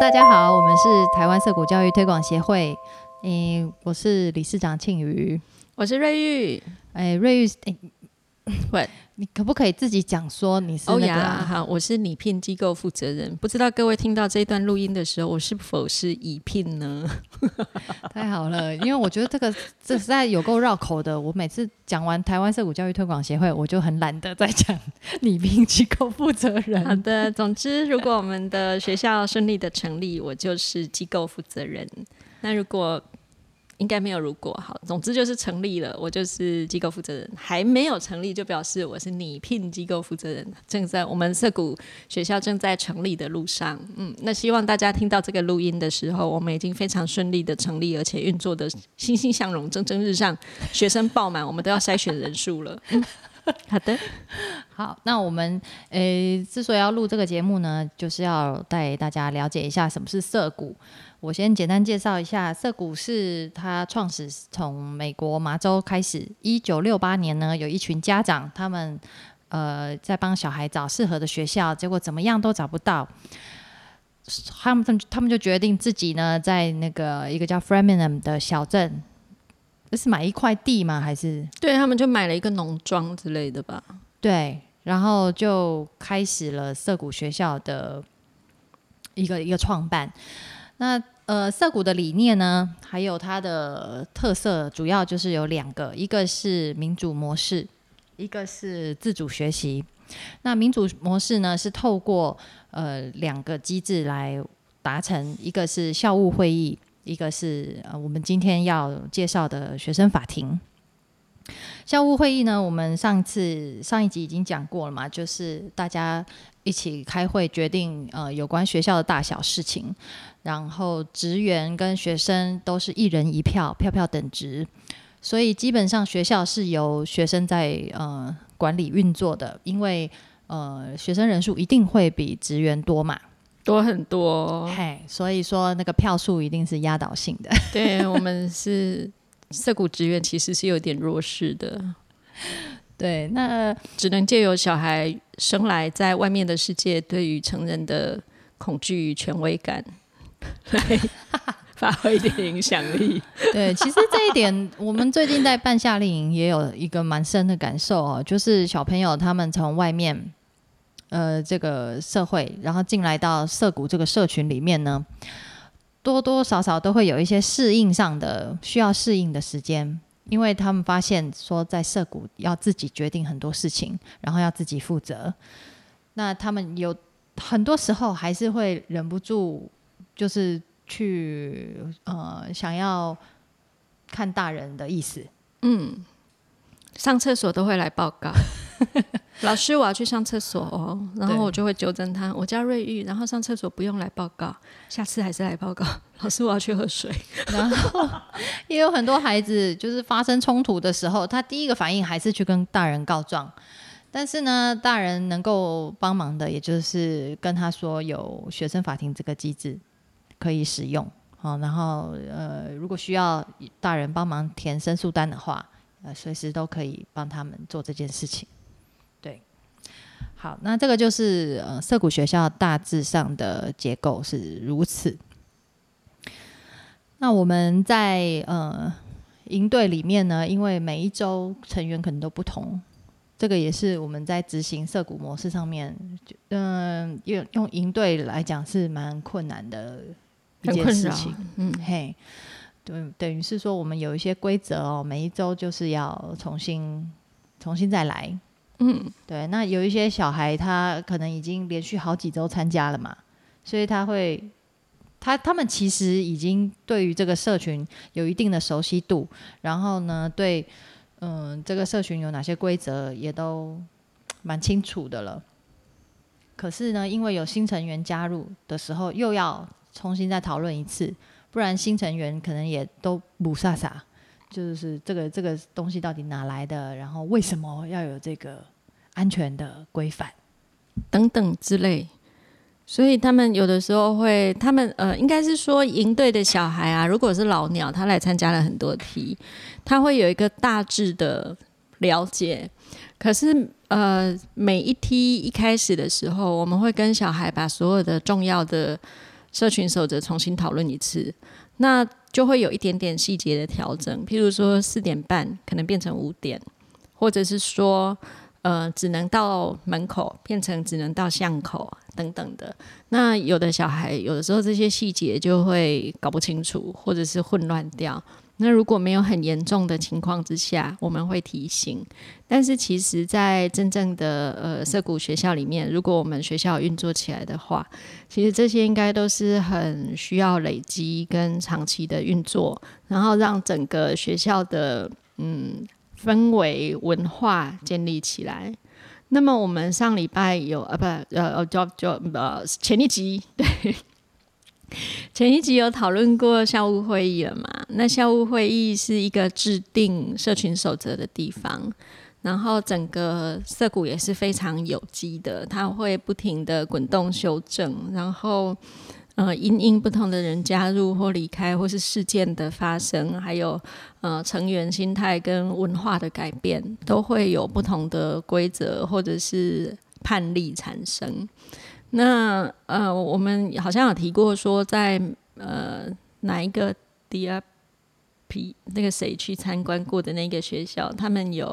大家好，我们是台湾瑟谷教育推广协会，我是理事长庆瑜，我是瑞玉。瑞玉，你可不可以自己讲说你是那个啊？好，我是拟聘机构负责人。不知道各位听到这一段录音的时候，我是否是已聘呢？太好了，因为我觉得这实在有够绕口的。我每次讲完台湾瑟谷教育推广协会，我就很懒得再讲拟聘机构负责人。好的，总之，如果我们的学校顺利的成立，我就是机构负责人。那如果应该没有如果，好，总之就是成立了我就是机构负责人，还没有成立就表示我是拟聘机构负责人，正在我们瑟谷学校正在成立的路上。那希望大家听到这个录音的时候，我们已经非常顺利的成立，而且运作的欣欣向荣，蒸蒸日上，学生爆满，我们都要筛选人数了。好的，好，那我们之所以要录这个节目呢，就是要带大家了解一下什么是瑟谷。我先简单介绍一下，瑟谷是它创始从美国麻州开始，1968年呢，有一群家长他们在帮小孩找适合的学校，结果怎么样都找不到，他们就决定自己呢在那个一个叫 Framingham 的小镇，是买一块地吗？还是对，他们就买了一个农庄之类的吧。对，然后就开始了瑟谷学校的一个创办。那瑟谷的理念呢，还有它的特色，主要就是有两个，一个是民主模式，一个是自主学习。那民主模式呢，是透过两个机制来达成，一个是校务会议，一个是我们今天要介绍的学生法庭。校务会议呢，我们上一集已经讲过了嘛，就是大家一起开会决定有关学校的大小事情，然后职员跟学生都是一人一票，票票等值，所以基本上学校是由学生在管理运作的，因为学生人数一定会比职员多嘛，多很多。所以说那个票数一定是压倒性的。对，我们是瑟谷职员其实是有点弱势的。对，那只能借由小孩生来在外面的世界对于成人的恐惧与权威感来发挥一点影响力。对，其实这一点我们最近在办夏令营也有一个蛮深的感受就是小朋友他们从外面这个社会，然后进来到瑟谷这个社群里面呢，多多少少都会有一些需要适应的时间，因为他们发现说在瑟谷要自己决定很多事情，然后要自己负责，那他们有很多时候还是会忍不住就是去想要看大人的意思。上厕所都会来报告老师我要去上厕所然后我就会纠正他，我叫瑞玉，然后上厕所不用来报告，下次还是来报告，老师我要去喝水然后也有很多孩子就是发生冲突的时候，他第一个反应还是去跟大人告状，但是呢大人能够帮忙的也就是跟他说有学生法庭这个机制可以使用然后如果需要大人帮忙填申诉单的话，随时都可以帮他们做这件事情。对，好，那这个就是瑟谷学校大致上的结构是如此。那我们在营队里面呢，因为每一周成员可能都不同，这个也是我们在执行瑟谷模式上面用营队来讲是蛮困难的一件事情。等于是说我们有一些规则每一周就是要重新再来。对，那有一些小孩他可能已经连续好几周参加了嘛，所以他们其实已经对于这个社群有一定的熟悉度，然后呢对这个社群有哪些规则也都蛮清楚的了，可是呢因为有新成员加入的时候又要重新再讨论一次，不然新成员可能也都不傻傻，就是这个东西到底哪来的，然后为什么要有这个安全的规范等等之类，所以他们有的时候会应该是说营队的小孩啊，如果是老鸟他来参加了很多题，他会有一个大致的了解，可是每一题一开始的时候，我们会跟小孩把所有的重要的社群守则重新讨论一次，那就会有一点点细节的调整，譬如说4:30可能变成5点，或者是说只能到门口变成只能到巷口等等的。那有的小孩有的时候这些细节就会搞不清楚或者是混乱掉，那如果没有很严重的情况之下我们会提醒，但是其实在真正的社谷学校里面，如果我们学校运作起来的话，其实这些应该都是很需要累积跟长期的运作，然后让整个学校的氛围文化建立起来。那么我们上礼拜有前一集有讨论过校务会议了嘛？那校务会议是一个制定社群守则的地方，然后整个社谷也是非常有机的，它会不停的滚动修正，然后因不同的人加入或离开，或是事件的发生，还有成员心态跟文化的改变，都会有不同的规则或者是判例产生。那我们好像有提过说在哪一个 DRP 那个谁去参观过的那个学校，他们有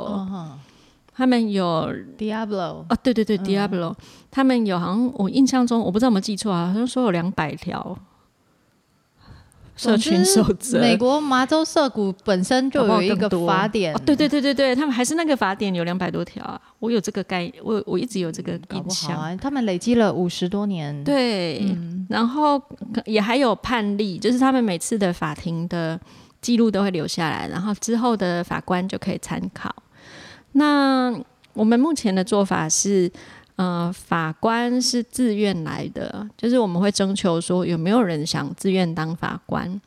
Diablo 啊，对对对 Diablo， 他们有好像我印象中我不知道有没有记错啊，好像说有200条社群守则。美国麻州社谷本身就有一个法典，哦、对对对对对，他们还是那个法典有200多条啊，我有这个概，我一直有这个印象。搞不好啊，他们累积了50多年。对，然后也还有判例，就是他们每次的法庭的记录都会留下来，然后之后的法官就可以参考。那我们目前的做法是法官是自愿来的，就是我们会征求说有没有人想自愿当法官。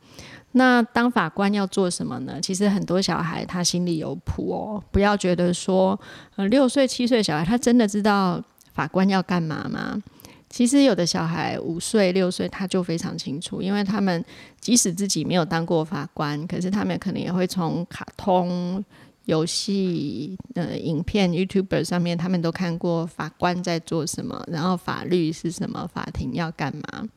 那当法官要做什么呢？其实很多小孩他心里有谱哦，不要觉得说6岁7岁小孩他真的知道法官要干嘛吗？其实有的小孩5岁6岁他就非常清楚，因为他们即使自己没有当过法官，可是他们可能也会从卡通游戏、影片 YouTuber 上面他们都看过法官在做什么，然后法律是什么，法庭要干嘛。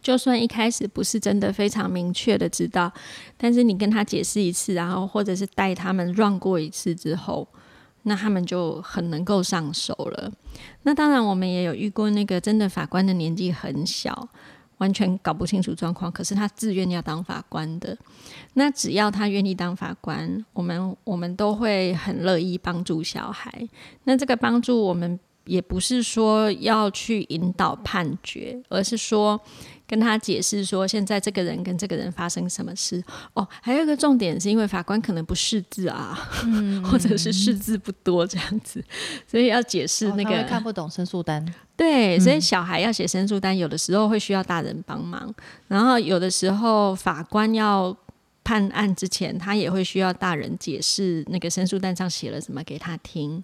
就算一开始不是真的非常明确的知道，但是你跟他解释一次，然后或者是带他们 run 过一次之后，那他们就很能够上手了。那当然我们也有遇过那个真的法官的年纪很小，完全搞不清楚状况，可是他自愿要当法官的。那只要他愿意当法官，我们都会很乐意帮助小孩。那这个帮助我们也不是说要去引导判决，而是说跟他解释说现在这个人跟这个人发生什么事。哦，还有一个重点是因为法官可能不识字啊，或者是识字不多这样子，所以要解释那个、他会看不懂申诉单。对，所以小孩要写申诉单，有的时候会需要大人帮忙，然后有的时候法官要判案之前，他也会需要大人解释那个申诉单上写了什么给他听。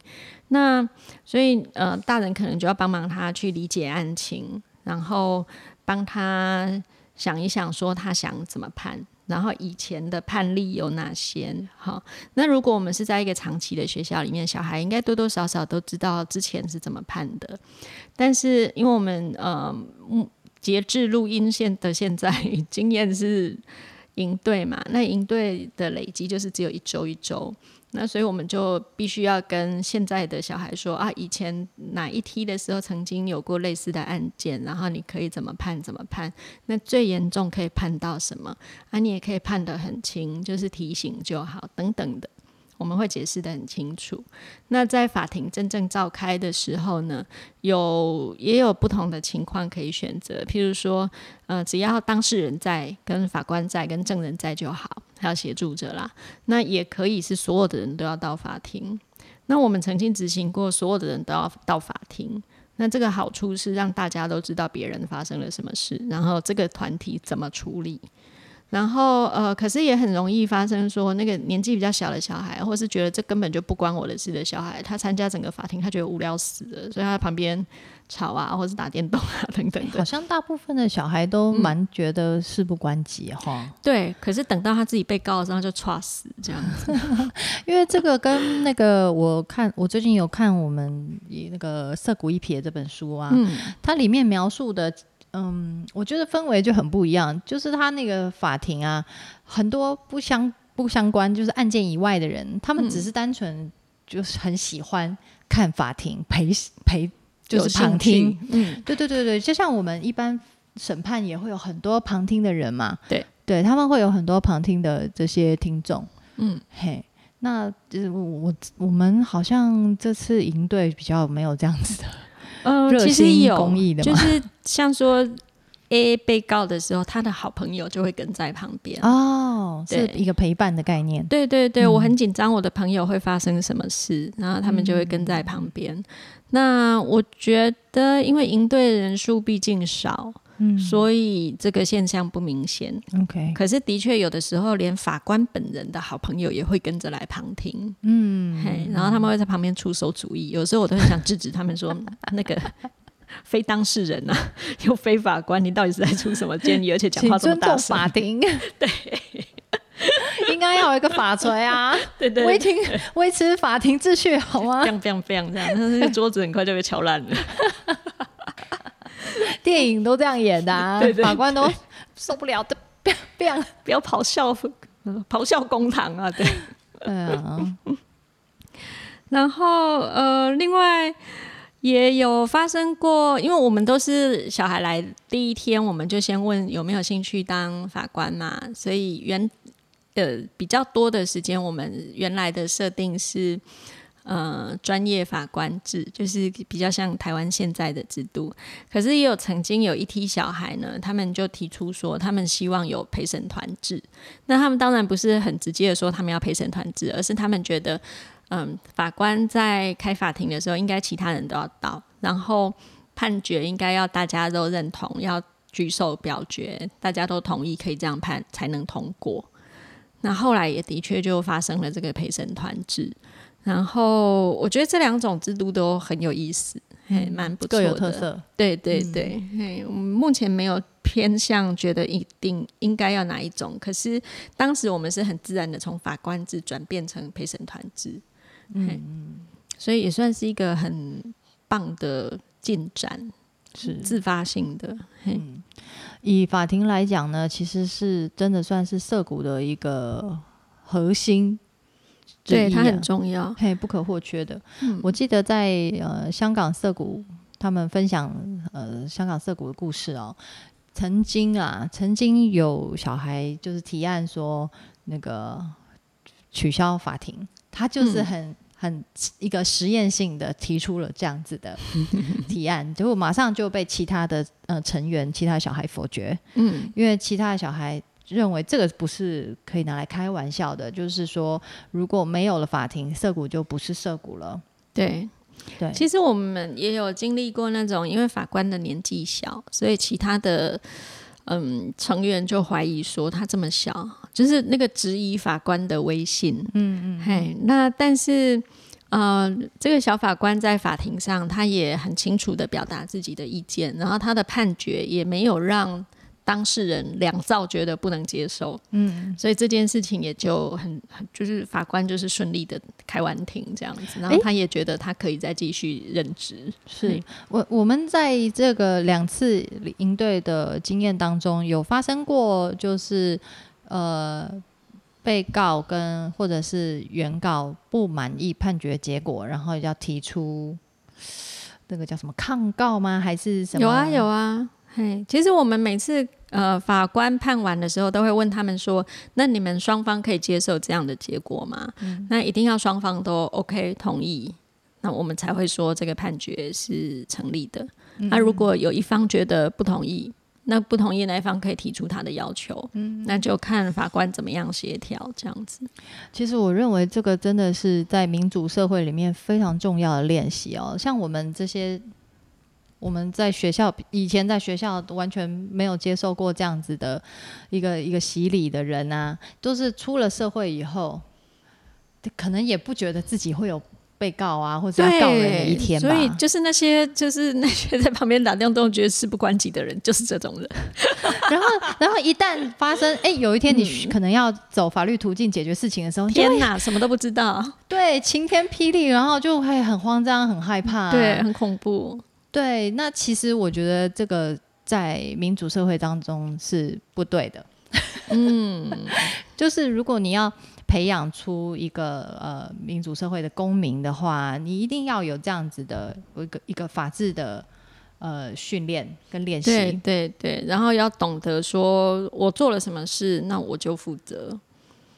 那所以大人可能就要帮忙他去理解案情，然后帮他想一想说他想怎么判，然后以前的判例有哪些。好，那如果我们是在一个长期的学校里面，小孩应该多多少少都知道之前是怎么判的，但是因为我们截至录音的现在经验是营队嘛，那营队的累积就是只有1周1周，那所以我们就必须要跟现在的小孩说啊，以前哪一梯的时候曾经有过类似的案件，然后你可以怎么判怎么判，那最严重可以判到什么啊，你也可以判得很轻，就是提醒就好等等的，我们会解释得很清楚。那在法庭真正召开的时候呢，也有不同的情况可以选择，譬如说只要当事人在跟法官在跟证人在就好，还有协助者啦，那也可以是所有的人都要到法庭。那我们曾经执行过所有的人都要到法庭，那这个好处是让大家都知道别人发生了什么事，然后这个团体怎么处理。然后可是也很容易发生说那个年纪比较小的小孩，或是觉得这根本就不关我的事的小孩，他参加整个法庭他觉得无聊死了，所以他在旁边吵啊或是打电动啊等等的。好像大部分的小孩都蛮觉得事不关己哈。对，可是等到他自己被告的时候就唰死这样子因为这个跟那个我最近有看我们那个《社谷一瞥》这本书啊，它里面描述的我觉得氛围就很不一样，就是他那个法庭啊，很多不相关就是案件以外的人，他们只是单纯就是很喜欢看法庭陪就是旁听，对对对对，就像我们一般审判也会有很多旁听的人嘛，对对，他们会有很多旁听的这些听众，嘿，那我们好像这次营队比较没有这样子的热心公益的嘛，就是像说 A 被告的时候，他的好朋友就会跟在旁边哦，是一个陪伴的概念，对对对，我很紧张我的朋友会发生什么事，然后他们就会跟在旁边，那我觉得因为营队人数毕竟少，所以这个现象不明显，可是的确有的时候连法官本人的好朋友也会跟着来旁听，然后他们会在旁边出馊主意，有时候我都很想制止他们说那个非当事人啊，又非法官，你到底是在出什么建议，而且讲话这么大声，请尊重法庭对应该要有一个法锤啊对对对，维持法庭秩序好吗？这样，那桌子很快就被敲烂了电影都这样演的啊，对对对，法官都受不了的，不要咆哮公堂啊，对对啊然后另外也有发生过，因为我们都是小孩来第一天我们就先问有没有兴趣当法官嘛，所以比较多的时间我们原来的设定是专业法官制，就是比较像台湾现在的制度，可是也有曾经有一批小孩呢，他们就提出说他们希望有陪审团制，那他们当然不是很直接的说他们要陪审团制，而是他们觉得法官在开法庭的时候应该其他人都要到，然后判决应该要大家都认同，要举手表决大家都同意可以这样判才能通过，那后来也的确就发生了这个陪审团制，然后我觉得这两种制度都很有意思，蛮不错的，各有特色，对对对，我们目前没有偏向觉得一定应该要哪一种，可是当时我们是很自然的从法官制转变成陪审团制，所以也算是一个很棒的进展，是自发性的，以法庭来讲呢，其实是真的算是社谷的一个核心，对，它很重要，不可或缺的，我记得在香港社谷他们分享香港社谷的故事哦，曾经有小孩就是提案说那个取消法庭，他就是很一个实验性的提出了这样子的提案结果马上就被其他的成员其他小孩否决，因为其他的小孩认为这个不是可以拿来开玩笑的，就是说如果没有了法庭，社谷就不是社谷了，对对，其实我们也有经历过那种因为法官的年纪小，所以其他的成员就怀疑说他这么小，就是那个质疑法官的威信，嘿，那但是这个小法官在法庭上他也很清楚的表达自己的意见，然后他的判决也没有让当事人两造觉得不能接受，所以这件事情也就很就是法官就是顺利的开完庭这样子，然后他也觉得他可以再继续任职，是我们在这个两次营队的经验当中有发生过，就是被告跟或者是原告不满意判决结果，然后要提出那个叫什么抗告吗还是什么，有啊其实我们每次法官判完的时候都会问他们说，那你们双方可以接受这样的结果吗？那一定要双方都 OK 同意，那我们才会说这个判决是成立的，那如果有一方觉得不同意，那不同意那一方可以提出他的要求，那就看法官怎么样协调这样子。其实我认为这个真的是在民主社会里面非常重要的练习哦，像我们这些我们在学校以前在学校完全没有接受过这样子的一个洗礼的人啊，都是出了社会以后可能也不觉得自己会有被告啊或者要告人的一天吧，所以就是那些在旁边打电动觉得事不关己的人就是这种人然后一旦发生有一天你可能要走法律途径解决事情的时候，天哪什么都不知道，对，晴天霹雳，然后就会很慌张很害怕，对，很恐怖，对，那其实我觉得这个在民主社会当中是不对的嗯，就是如果你要培养出一个民主社会的公民的话，你一定要有这样子的一个法治的训练跟练习，对对对，然后要懂得说我做了什么事那我就负责，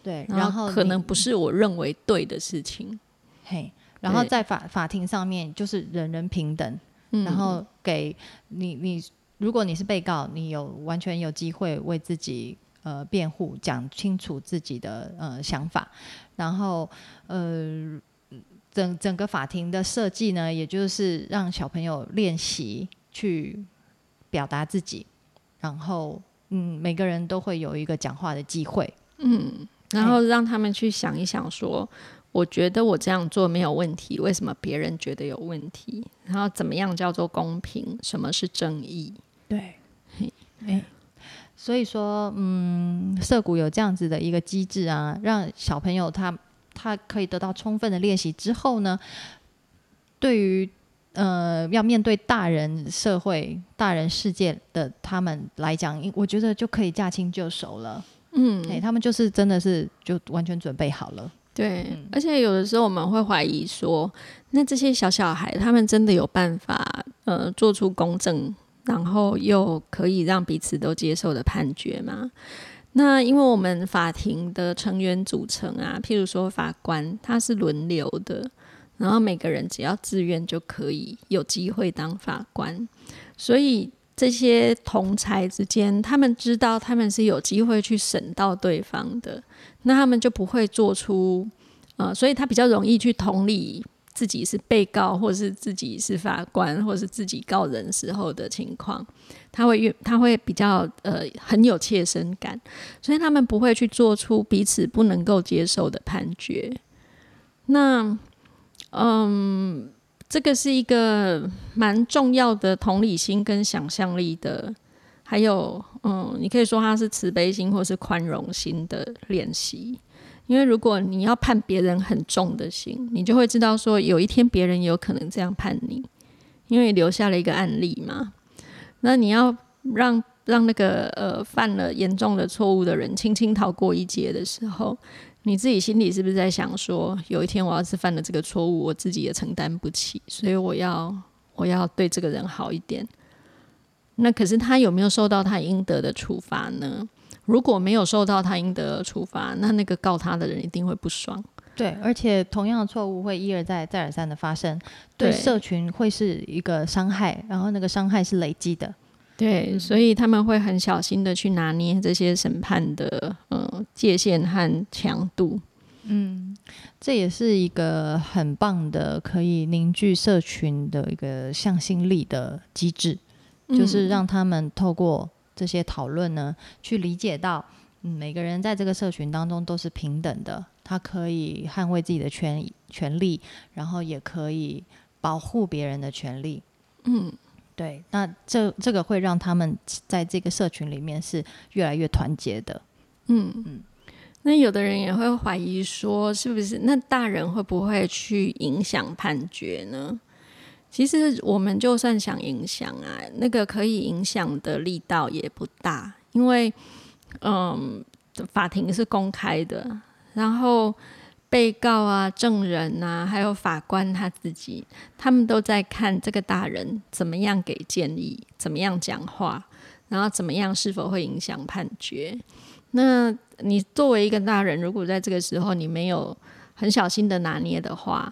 对，然后可能不是我认为对的事情，嘿，然后在 法庭上面就是人人平等、嗯、然后给你如果你是被告，你有完全有机会为自己辩护，讲清楚自己的想法，然后整个法庭的设计呢，也就是让小朋友练习去表达自己，然后每个人都会有一个讲话的机会，嗯，然后让他们去想一想说，我觉得我这样做没有问题，为什么别人觉得有问题？然后怎么样叫做公平？什么是正义？对，欸，所以说，社谷有这样子的一个机制啊，让小朋友他可以得到充分的练习之后呢，对于要面对大人社会大人世界的他们来讲，我觉得就可以驾轻就熟了，嗯，他们就是真的是就完全准备好了，对，而且有的时候我们会怀疑说，那这些小孩他们真的有办法做出公正然后又可以让彼此都接受的判决吗？那因为我们法庭的成员组成啊，譬如说法官他是轮流的，然后每个人只要自愿就可以有机会当法官，所以这些同儕之间他们知道他们是有机会去审到对方的，那他们就不会做出所以他比较容易去同理自己是被告或是自己是法官或是自己告人时候的情况，他会比较很有切身感，所以他们不会去做出彼此不能够接受的判决。那这个是一个蛮重要的同理心跟想象力的，还有你可以说它是慈悲心或是宽容心的练习。因为如果你要判别人很重的刑，你就会知道说有一天别人有可能这样判你，因为留下了一个案例嘛。那你要让那个犯了严重的错误的人轻轻逃过一劫的时候，你自己心里是不是在想说，有一天我要是犯了这个错误，我自己也承担不起，所以我要对这个人好一点。那可是他有没有受到他应得的处罚呢？如果没有受到他应得的处罚，那个告他的人一定会不爽，对，而且同样的错误会一而再再而三的发生， 对社群会是一个伤害，然后那个伤害是累积的，对，所以他们会很小心的去拿捏这些审判的界限和强度，嗯，这也是一个很棒的可以凝聚社群的一个向心力的机制，就是让他们透过这些讨论呢去理解到，每个人在这个社群当中都是平等的，他可以捍卫自己的权利，然后也可以保护别人的权利，嗯，对，那这个会让他们在这个社群里面是越来越团结的，嗯嗯。那有的人也会怀疑说，是不是那大人会不会去影响判决呢？其实我们就算想影响啊，那个可以影响的力道也不大，因为法庭是公开的，然后被告啊、证人啊，还有法官他自己，他们都在看这个大人怎么样给建议，怎么样讲话，然后怎么样是否会影响判决。那你作为一个大人，如果在这个时候你没有很小心的拿捏的话，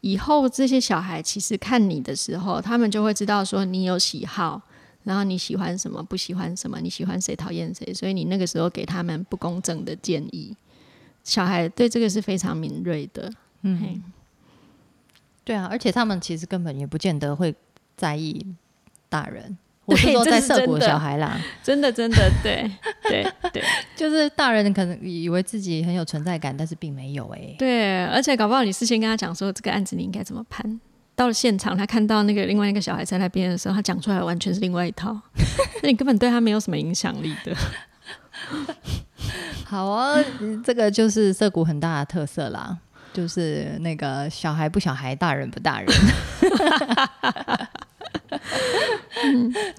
以后这些小孩其实看你的时候，他们就会知道说你有喜好，然后你喜欢什么，不喜欢什么，你喜欢谁，讨厌谁，所以你那个时候给他们不公正的建议。小孩对这个是非常敏锐的，嗯，对啊，而且他们其实根本也不见得会在意大人，我是说在社谷的小孩啦，真的对对对，就是大人可能以为自己很有存在感，但是并没有，对，而且搞不好你事先跟他讲说这个案子你应该怎么判，到了现场他看到那个另外一个小孩在那边的时候，他讲出来完全是另外一套那你根本对他没有什么影响力的好哦，这个就是社谷很大的特色啦，就是那个小孩不小孩，大人不大人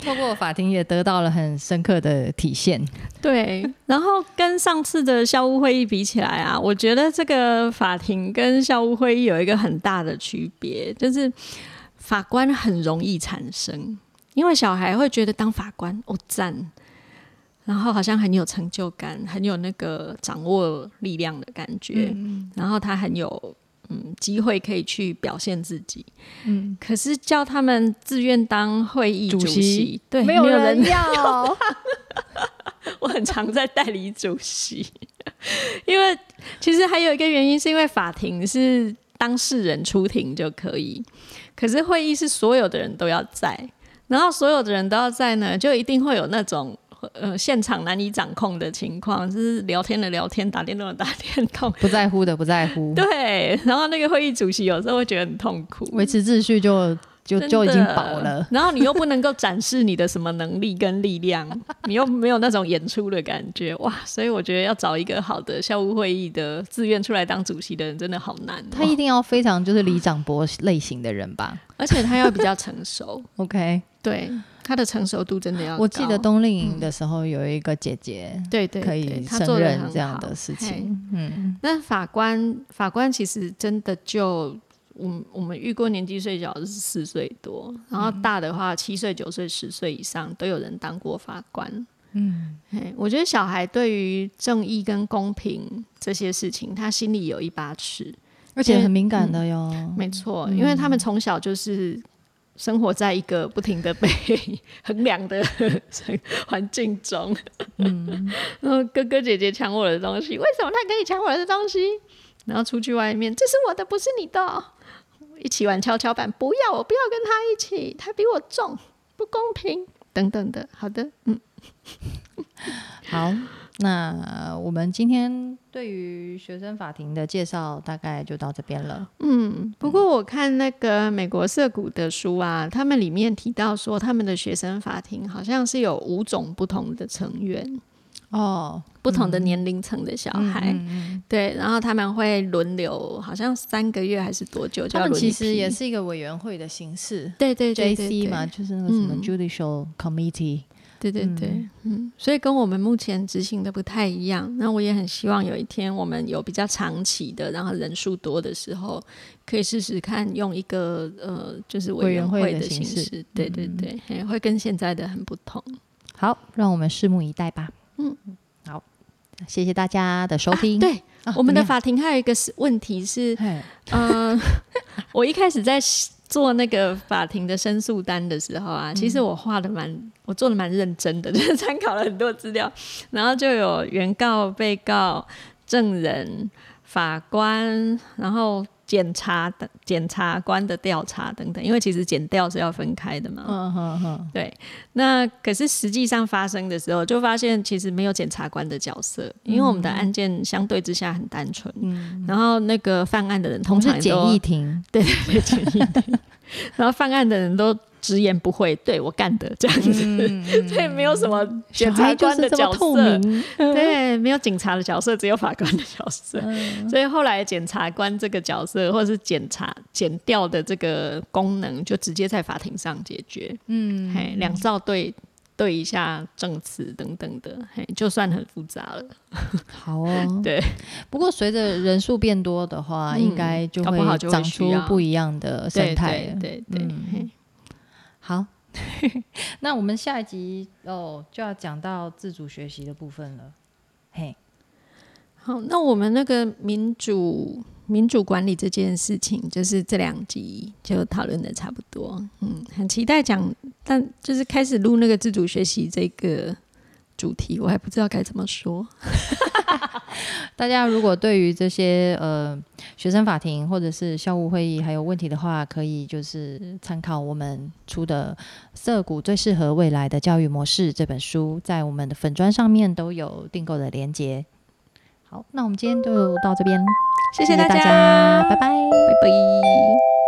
透过法庭也得到了很深刻的体现。对，然后跟上次的校务会议比起来啊，我觉得这个法庭跟校务会议有一个很大的区别，就是法官很容易产生，因为小孩会觉得当法官哦赞，然后好像很有成就感，很有那个掌握力量的感觉，然后他很有机会可以去表现自己。可是叫他们自愿当会议主席对，没有人要。我很常在代理主席，因为其实还有一个原因是因为法庭是当事人出庭就可以，可是会议是所有的人都要在，然后所有的人都要在呢，就一定会有那种现场难以掌控的情况，就是聊天的聊天，打电动的打电动，不在乎的不在乎。对，然后那个会议主席有时候会觉得很痛苦，维持秩序就已经饱了，然后你又不能够展示你的什么能力跟力量，你又没有那种演出的感觉，哇！所以我觉得要找一个好的校务会议的自愿出来当主席的人真的好难，他一定要非常就是李长博类型的人吧，而且他要比较成熟。OK， 对。他的成熟度真的要高。我记得冬令营的时候有一个姐姐，对对，可以胜任这样的事情。那法官其实真的就我们遇过年纪最小的是4岁多，然后大的话7岁9岁10岁以上都有人当过法官。我觉得小孩对于正义跟公平这些事情他心里有一把尺，而且很敏感的哟。没错，因为他们从小就是生活在一个不停的被衡量的环境中。然后哥哥姐姐抢我的东西，为什么他可以抢我的东西？然后出去外面，这是我的不是你的，一起玩跷跷板，不要，我不要跟他一起，他比我重，不公平等等的。好的，好，那我们今天对于学生法庭的介绍大概就到这边了。不过我看那个美国社谷的书啊，他们里面提到说他们的学生法庭好像是有5种不同的成员哦，不同的年龄层的小孩。对，然后他们会轮流，好像3个月还是多久就要轮一批。他们其实也是一个委员会的形式。对对对对对，JC 嘛，就是那个什么 Judicial Committee。对对对，所以跟我们目前执行的不太一样。那我也很希望有一天我们有比较长期的，然后人数多的时候，可以试试看用一个就是委员会的形式。对对对，会跟现在的很不同。好，让我们拭目以待吧。好，谢谢大家的收听。对，我们的法庭还有一个问题是，我一开始在做那个法庭的申诉单的时候啊，其实我做的蛮认真的，就是参考了很多资料，然后就有原告、被告、证人、法官，然后检察官的调查等等，因为其实检调是要分开的嘛。对，那可是实际上发生的时候就发现其实没有检察官的角色，因为我们的案件相对之下很单纯，然后那个犯案的人通常也都是简易庭。对对对，简易庭。然后犯案的人都直言不讳，对我干的这样子，所以没有什么检察官的角色，对，没有警察的角色，只有法官的角色。所以后来检察官这个角色，或者是检调的这个功能，就直接在法庭上解决。两造对一下证词等等的，就算很复杂了。好哦。对，不过随着人数变多的话，应该就会长出不一样的生态。对对对。好。那我们下一集就要讲到自主学习的部分了。好，那我们那个民主管理这件事情，就是这2集就讨论的差不多。很期待讲，但就是开始录那个自主学习这个主题，我还不知道该怎么说。大家如果对于这些学生法庭或者是校务会议还有问题的话，可以就是参考我们出的《瑟谷最适合未来的教育模式》这本书，在我们的粉专上面都有订购的连结。好，那我们今天就到这边。谢谢大家，拜拜，拜拜。